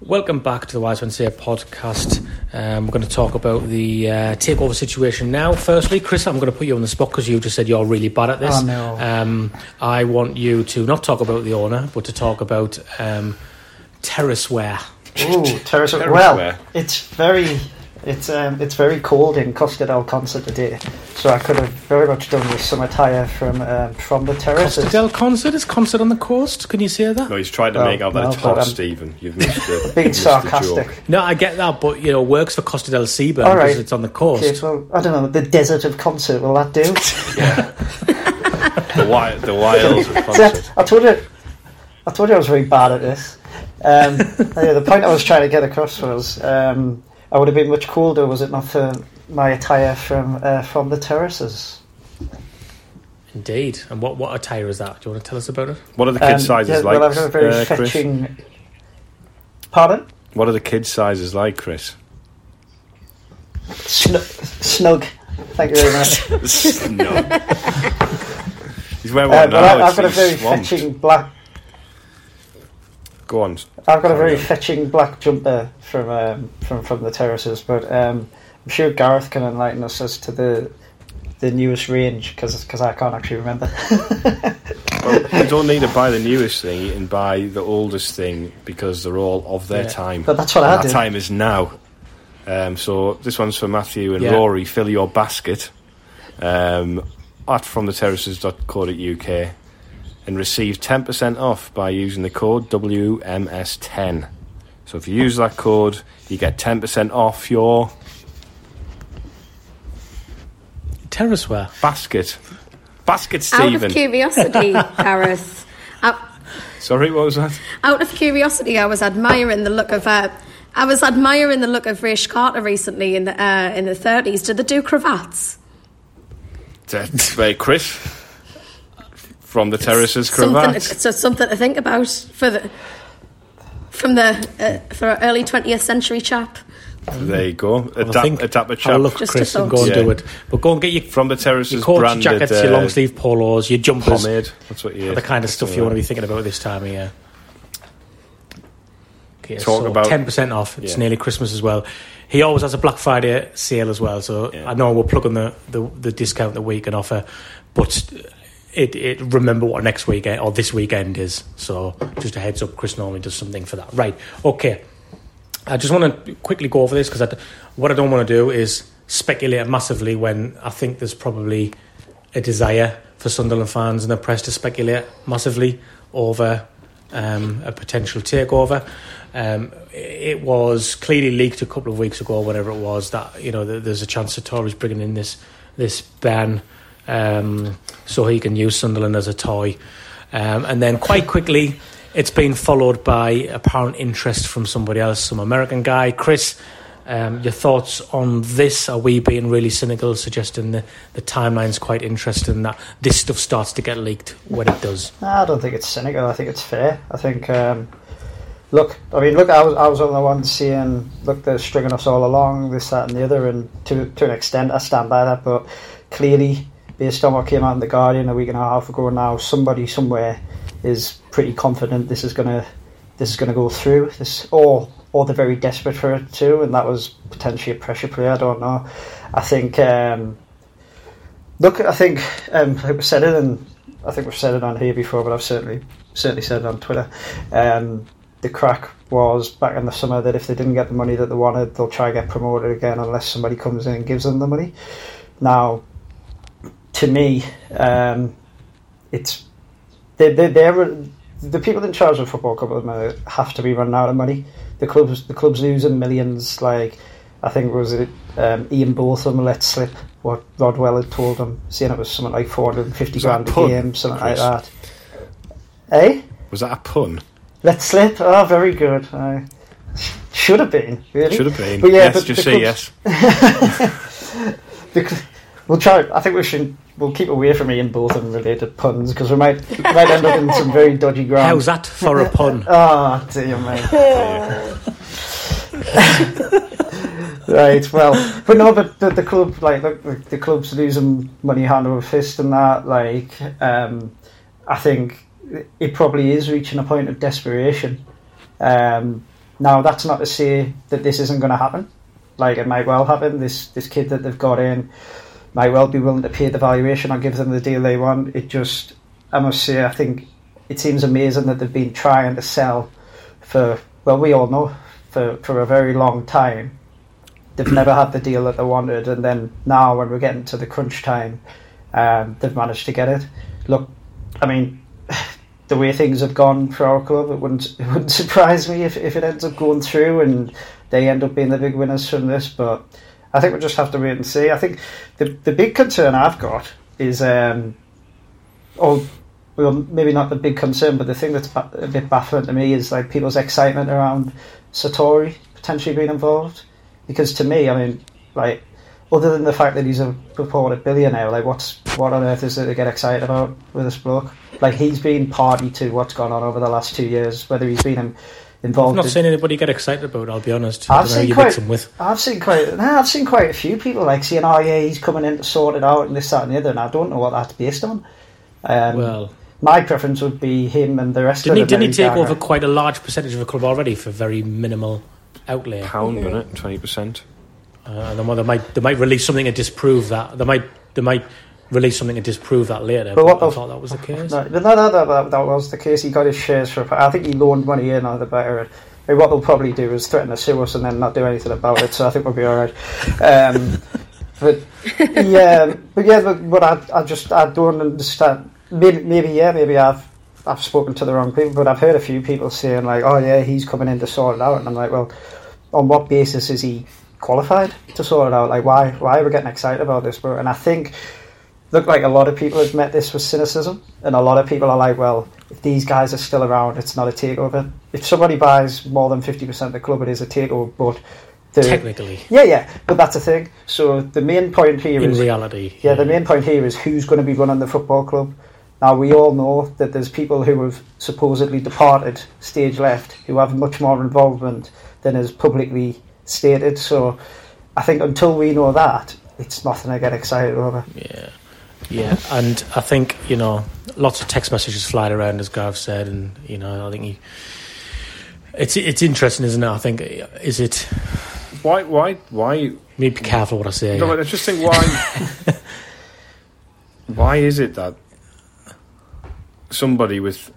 Welcome back to the Wise Men Say podcast. Um, we're going to talk about the uh, takeover situation now. Firstly, Chris, I'm going to put you on the spot because you just said you're really bad at this. Oh, no. Um, I want you to not talk about the owner, but to talk about um, terraceware. Ooh, terraceware. Well, it's very It's um, it's very cold in Costa del Concert today, so I could have very much done with some attire from um, from the terrace. Costa del Concert is concert on the coast. Can you say that? No, he's tried to oh, make out that no, it's hot, Stephen. You've missed it. Being sarcastic. The no, I get that, but you know, works for Costa del Seaburn right. because it's on the coast. Okay, well, I don't know, the desert of concert. Will that do? Yeah. the wild, the wilds of concert. See, I, I told you, I told you I was very bad at this. Um, yeah, the point I was trying to get across was. Um, I would have been much colder was it not for my attire from uh, from the terraces. Indeed. And what, what attire is that? Do you want to tell us about it? What are the kids' um, sizes yeah, like? Well, I've got a very uh, fetching. Chris? Pardon? What are the kids' sizes like, Chris? Snug. Snug. Thank you very much. Snug. He's wearing one uh, now. I've, I've got a very swamped. fetching black. Go on. I've got a very fetching black jumper from um, from from the terraces, but um, I'm sure Gareth can enlighten us as to the the newest range because I can't actually remember. Well, you don't need to buy the newest thing; you can buy the oldest thing because they're all of their yeah. time. But that's what and I that did. Time is now. Um, so this one's for Matthew and yeah. Rory. Fill your basket um, at from the terraces dot co dot U K. And receive ten percent off by using the code W M S ten. So if you use that code, you get ten percent off your terrace wear basket. Basket, Stephen. Out of curiosity, Harris. Out- Sorry, what was that? Out of curiosity, I was admiring the look of. Uh, I was admiring the look of Rach Carter recently in the uh, in the thirties. Did they do cravats? That's very Chris. From the terraces, cravat. So something to think about for the from the uh, for an early twentieth century chap. There you go, adapt, adapt a chap. I'll look, Just Chris, and go and yeah. do it. But go and get your from the terraces your branded your jackets, uh, your long sleeve polos, your jumpers. Pomade. That's what you. The kind of stuff you want to be thinking about this time of year. Okay, Talk so about ten percent off. It's yeah. nearly Christmas as well. He always has a Black Friday sale as well. So yeah. I know we're plugging the, the the discount that we can offer, but. It, it remember what next weekend or this weekend is, so just a heads up, Chris normally does something for that. Right, okay, I just want to quickly go over this because I, what I don't want to do is speculate massively when I think there's probably a desire for Sunderland fans and the press to speculate massively over um, a potential takeover. Um, it was clearly leaked a couple of weeks ago, whatever it was, that you know there's a chance that Tory's bringing in this this ban Um, so he can use Sunderland as a toy. Um, and then quite quickly, it's been followed by apparent interest from somebody else, some American guy. Chris, um, your thoughts on this? Are we being really cynical, suggesting the, the timeline's quite interesting, that this stuff starts to get leaked when it does? No, I don't think it's cynical. I think it's fair. I think, um, look, I mean, look, I was, I was on the one saying, look, they're stringing us all along, this, that and the other, and to, to an extent I stand by that, but clearly... based on what came out in The Guardian a week and a half ago now, somebody somewhere is pretty confident this is gonna this is gonna go through. This or or they're very desperate for it too, and that was potentially a pressure play, I don't know. I think um, look I think um like we said it and I think we've said it on here before, but I've certainly certainly said it on Twitter. Um, the crack was back in the summer that if they didn't get the money that they wanted, they'll try to get promoted again unless somebody comes in and gives them the money. Now to me, um, it's they they the people in charge of football club at the minute have to be running out of money. The clubs the clubs losing millions. Like I think was it um, Ian Botham let slip what Rodwell had told him, saying it was something like four hundred and fifty grand a, pun, a game, something Chris? like that. Eh? Was that a pun? Let slip. Oh, very good. Uh, should have been. Really? Should have been. But yeah, yes, but just say clubs, yes. the, We'll try. I think we should. We'll keep away from Ian Botham related puns because we might we might end up in some very dodgy ground. How's that for a pun? Oh dear, mate. Right. Well, but no. But the, the club, like the, the club's losing money hand over fist, and that. Like, um, I think it probably is reaching a point of desperation. Um, now, that's not to say that this isn't going to happen. Like, it might well happen. This this kid that they've got in might well be willing to pay the valuation or give them the deal they want. It just, I must say, I think it seems amazing that they've been trying to sell for, well, we all know, for, for a very long time. They've never had the deal that they wanted, and then now when we're getting to the crunch time, um, they've managed to get it. Look, I mean, the way things have gone for our club, it wouldn't it wouldn't surprise me if, if it ends up going through and they end up being the big winners from this, but I think we'll just have to wait and see. I think the the big concern I've got is, um, or well, maybe not the big concern, but the thing that's a bit baffling to me is like people's excitement around Sartori potentially being involved. Because to me, I mean, like, other than the fact that he's a purported billionaire, like, what's what on earth is there to get excited about with this bloke? Like, he's been party to what's gone on over the last two years, whether he's been in, involved. I've not in, seen anybody get excited about it, I'll be honest. I've seen, quite, with. I've seen quite. Nah, I've seen quite a few people like saying, "Oh yeah, he's coming in to sort it out," and this, that, and the other. And I don't know what that's based on. Um, well. My preference would be him and the rest didn't of the Didn't he take over quite a large percentage of the club already for very minimal outlay? Pound, yeah. Wasn't it? twenty percent. Uh, and then well, they, might, they might release something to disprove that. They might they might release something to disprove that later, but, but what, I thought that was the case. No, no, no, no that, that was the case. He got his shares for... I think he loaned money in either better. I mean, what they'll probably do is threaten to sue us and then not do anything about it, so I think we'll be all right. Um, but, yeah, but, yeah, but, but I, I just I don't understand... Maybe, maybe yeah, maybe I've I've spoken to the wrong people, but I've heard a few people saying like, "Oh yeah, he's coming in to sort it out," and I'm like, "Well, on what basis is he qualified to sort it out? Like, why why are we getting excited about this?" And I think, look, like a lot of people have met this with cynicism, and a lot of people are like, "Well, if these guys are still around, it's not a takeover. If somebody buys more than fifty percent of the club, it is a takeover." But The, technically yeah yeah but that's the thing. So the main point here in is in reality yeah, yeah the main point here is who's going to be running the football club. Now we all know that there's people who have supposedly departed stage left who have much more involvement than is publicly stated, so I think until we know that, it's nothing to get excited over. Yeah yeah and I think, you know, lots of text messages flying around, as Gareth said, and you know, I think he it's it's interesting, isn't it? I think is it Why? Why? Why? Maybe be careful what I say. No, yeah. I just think why. Why is it that somebody with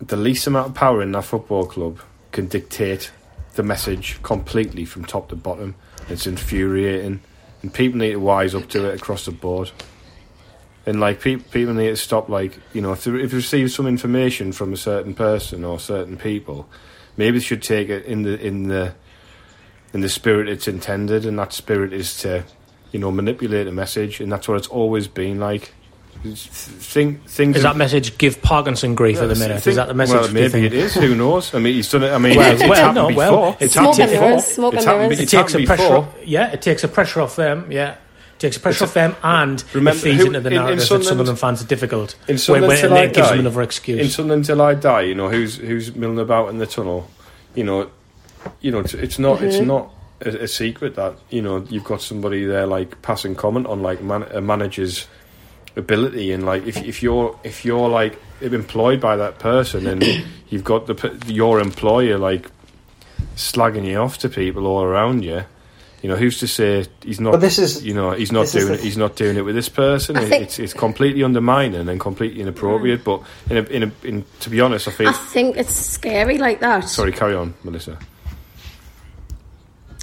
the least amount of power in that football club can dictate the message completely from top to bottom? It's infuriating, and people need to wise up to it across the board. And like pe- people need to stop. Like, you know, if they, if they receive some information from a certain person or certain people, maybe they should take it in the in the. in the spirit it's intended, and that spirit is to, you know, manipulate a message, and that's what it's always been like. Think, things is that in, message give Parkinson grief yeah, at the minute? Think, is that the message? Well, maybe it is. Who knows? I mean, he's done it. I mean, well, it's, it's well, happened no, before. Well, it's smoke happened and before. Smoke it's and happened, it takes a pressure. Off, yeah, it takes a pressure off them. Yeah, it takes a pressure it's off them, and remember, it feeds who, into the narrative in, in Sunderland, that Sunderland fans are difficult. In Sunderland, when, when, till and I it gives die, them another excuse. In Sunderland till I die, you know, who's who's milling about in the tunnel, you know. You know, it's, it's not mm-hmm. it's not a, a secret that, you know, you've got somebody there like passing comment on like man, a manager's ability, and like if if you're if you're like employed by that person and you've got the your employer like slagging you off to people all around you, you know, who's to say he's not? But this is, you know, he's not doing it. He's not doing it with this person. I think, it's it's completely undermining and completely inappropriate. Yeah. But in a, in a, in to be honest, I think I think it's scary like that. Sorry, carry on, Melissa.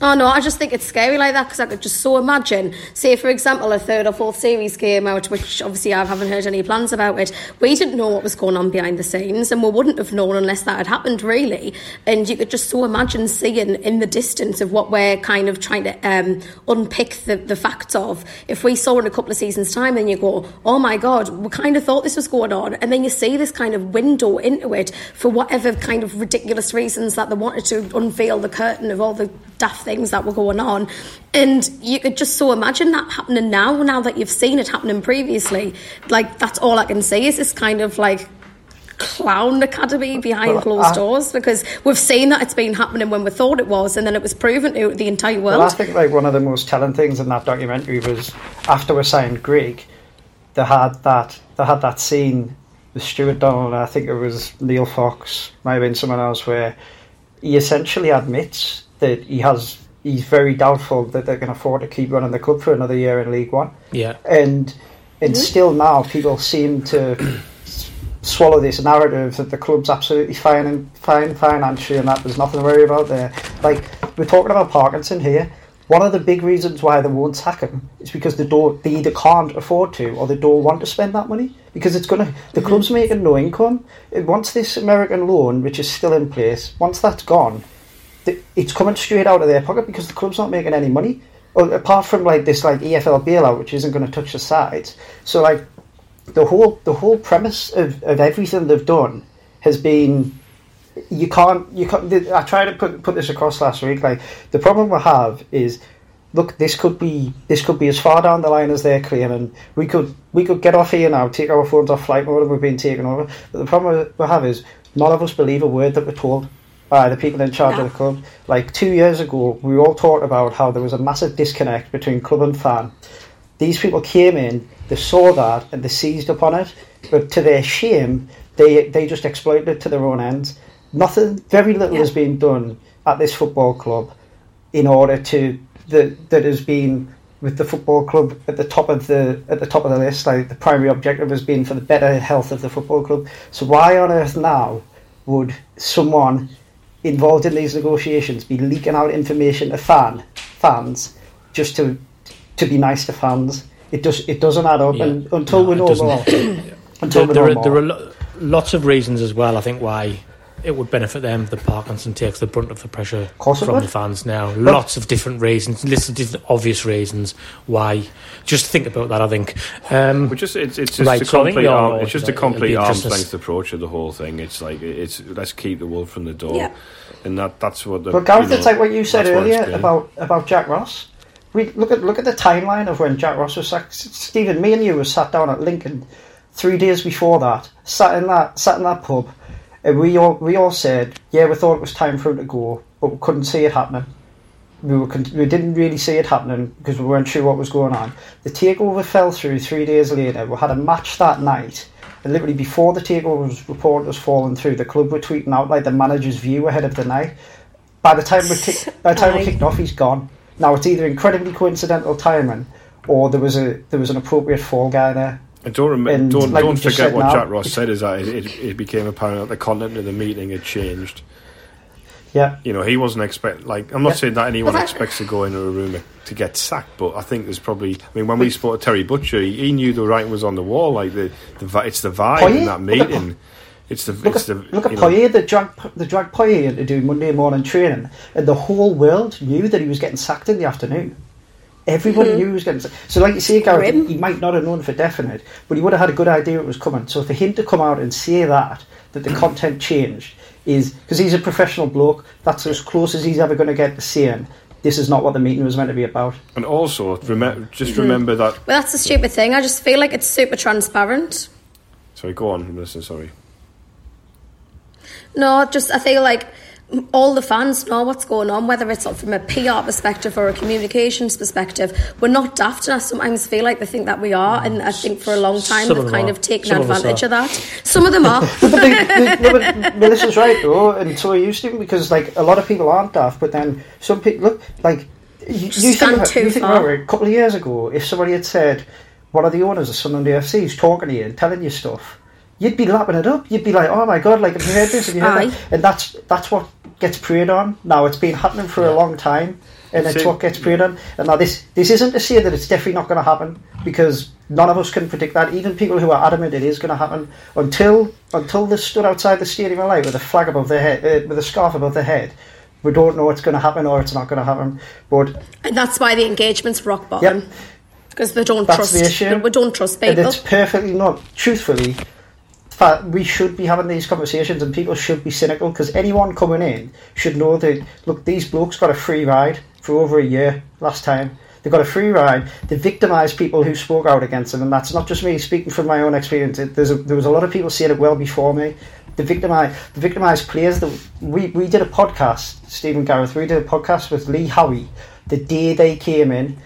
Oh no, I just think it's scary like that, because I could just so imagine, say for example, a third or fourth series came out, which obviously I haven't heard any plans about it. We didn't know what was going on behind the scenes, and we wouldn't have known unless that had happened, really. And you could just so imagine seeing in the distance of what we're kind of trying to um, unpick the, the facts of. If we saw in a couple of seasons' time, then you go, oh my God, we kind of thought this was going on. And then you see this kind of window into it for whatever kind of ridiculous reasons that they wanted to unveil the curtain of all the daft things that were going on. And you could just so imagine that happening now now that you've seen it happening previously. Like, that's all I can say is this kind of like clown academy behind well, closed I, doors, because we've seen that it's been happening when we thought it was, and then it was proven to the entire world. Well, I think like one of the most telling things in that documentary was after we signed Greg, they had that they had that scene with Stewart Donald, and I think it was Neil Fox, might have been someone else, where he essentially admits that he has, he's very doubtful that they can afford to keep running the club for another year in League One. Yeah, and and mm-hmm. still now people seem to swallow this narrative that the club's absolutely fine and fine financially and that there's nothing to worry about there. Like, we're talking about Parkinson here. One of the big reasons why they won't sack him is because the door they either can't afford to or they don't want to spend that money, because it's gonna the club's making no income. Once this American loan, which is still in place, once that's gone, it's coming straight out of their pocket because the club's not making any money. Well, apart from like this like E F L bailout, which isn't going to touch the sides. So like the whole the whole premise of, of everything they've done has been you can't you can't. I tried to put put this across last week. Like the problem we have is, look, this could be this could be as far down the line as they're claiming. We could we could get off here now, take our phones off flight mode, and we've been taken over. But the problem we have is none of us believe a word that we're told by the people in charge no. of the club. Like two years ago, we all talked about how there was a massive disconnect between club and fan. These people came in, they saw that, and they seized upon it. But to their shame, they they just exploited it to their own ends. Nothing, very little yeah. has been done at this football club in order to that that has been with the football club at the top of the at the top of the list. Like the primary objective has been for the better health of the football club. So why on earth now would someone involved in these negotiations be leaking out information to fan fans just to to be nice to fans? It does it doesn't add up, yeah. and until no, we know more, yeah. until there, we know there more. Are, there are lots of reasons as well, I think, why it would benefit them. The Parkinson takes the brunt of the pressure of from would. the fans now. But lots of different reasons, lots of different obvious reasons why. Just think about that. I think um, We're just it's it's just right, a complete so arm, it's just a complete arm's length approach of the whole thing. It's like it's let's keep the wolf from the door, yeah. and that that's what. The, but Gareth, you know, it's like what you said earlier about about Jack Ross. We look at look at the timeline of when Jack Ross was sacked. Stephen, me and you were sat down at Lincoln three days before that, sat in that sat in that pub. And we all we all said, yeah, we thought it was time for him to go, but we couldn't see it happening. We were con- we didn't really see it happening because we weren't sure what was going on. The takeover fell through three days later. We had a match that night, and literally before the takeover's report was falling through, the club were tweeting out like the manager's view ahead of the night. By the time we kick- by the time we kicked off, he's gone. Now it's either incredibly coincidental timing, or there was a there was an appropriate fall guy there. I don't remember. Don't, like don't forget what now. Jack Ross said is that it, it became apparent that the content of the meeting had changed. Yeah, you know, he wasn't expect like I'm not yeah. saying that anyone that- expects to go into a room to get sacked, but I think there's probably. I mean, when we spoke to Terry Butcher, he, he knew the writing was on the wall. Like the, the it's the vibe Poirier? in that meeting. Look at, it's the look it's the, at, look at Poirier. They drag they drag Poirier to do Monday morning training, and the whole world knew that he was getting sacked in the afternoon. Everybody mm-hmm. knew he was getting sacked. So like you say, Gareth, Grim. he might not have known for definite, but he would have had a good idea it was coming. So for him to come out and say that, that the content changed, is because he's a professional bloke, that's as close as he's ever going to get to saying, this is not what the meeting was meant to be about. And also, rem- just mm-hmm. remember that... Well, that's the stupid thing. I just feel like it's super transparent. Sorry, go on, Melissa, sorry. No, just I feel like... all the fans know what's going on, whether it's from a P R perspective or a communications perspective. We're not daft, and I sometimes feel like they think that we are, and I think for a long time some they've kind are. of taken some advantage of, of that. Some of them are. But the, the, no, but Melissa's right, though, and so are you, Stephen, because like a lot of people aren't daft, but then some people, look, like, you, you think, about, you think about it, a couple of years ago, if somebody had said, one of the owners of Sunderland A F C is talking to you and telling you stuff, you'd be lapping it up. You'd be like, oh my God, like, have you heard this? Have you heard Aye. that? And that's that's what gets preyed on. Now, it's been happening for yeah. a long time, and it's, it's what gets preyed on. And now this this isn't to say that it's definitely not going to happen, because none of us can predict that. Even people who are adamant it is going to happen, until until they stood outside the Stadium of Light with a flag above their head, uh, with a scarf above their head, we don't know it's going to happen or it's not going to happen. But and that's why the engagement's rock bottom, because yep. they don't that's trust. The issue. We don't trust people. And it's perfectly not truthfully. We should be having these conversations, and people should be cynical, because anyone coming in should know that, look, these blokes got a free ride for over a year last time. They got a free ride. They victimised people who spoke out against them, and that's not just me speaking from my own experience. It, there's a, there was a lot of people saying it well before me. The victimised, the victimised players. The, we, we did a podcast, Stephen, Gareth, we did a podcast with Lee Howey the day they came in,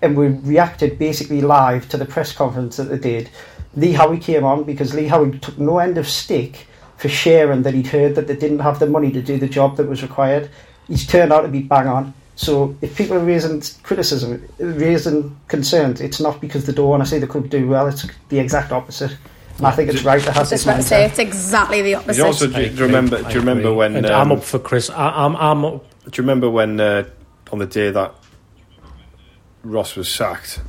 and we reacted basically live to the press conference that they did. Lee Howey came on because Lee Howey took no end of stick for sharing that he'd heard that they didn't have the money to do the job that was required. He's turned out to be bang on. So if people are raising criticism, raising concerns, it's not because they don't want to say they could do well. It's the exact opposite. And I think it's right to have this mindset. I was just about to say, it's exactly the opposite. You also, do you remember, do you remember when... Um, I'm up for Chris. I, I'm, I'm up. Do you remember when, uh, on the day that Ross was sacked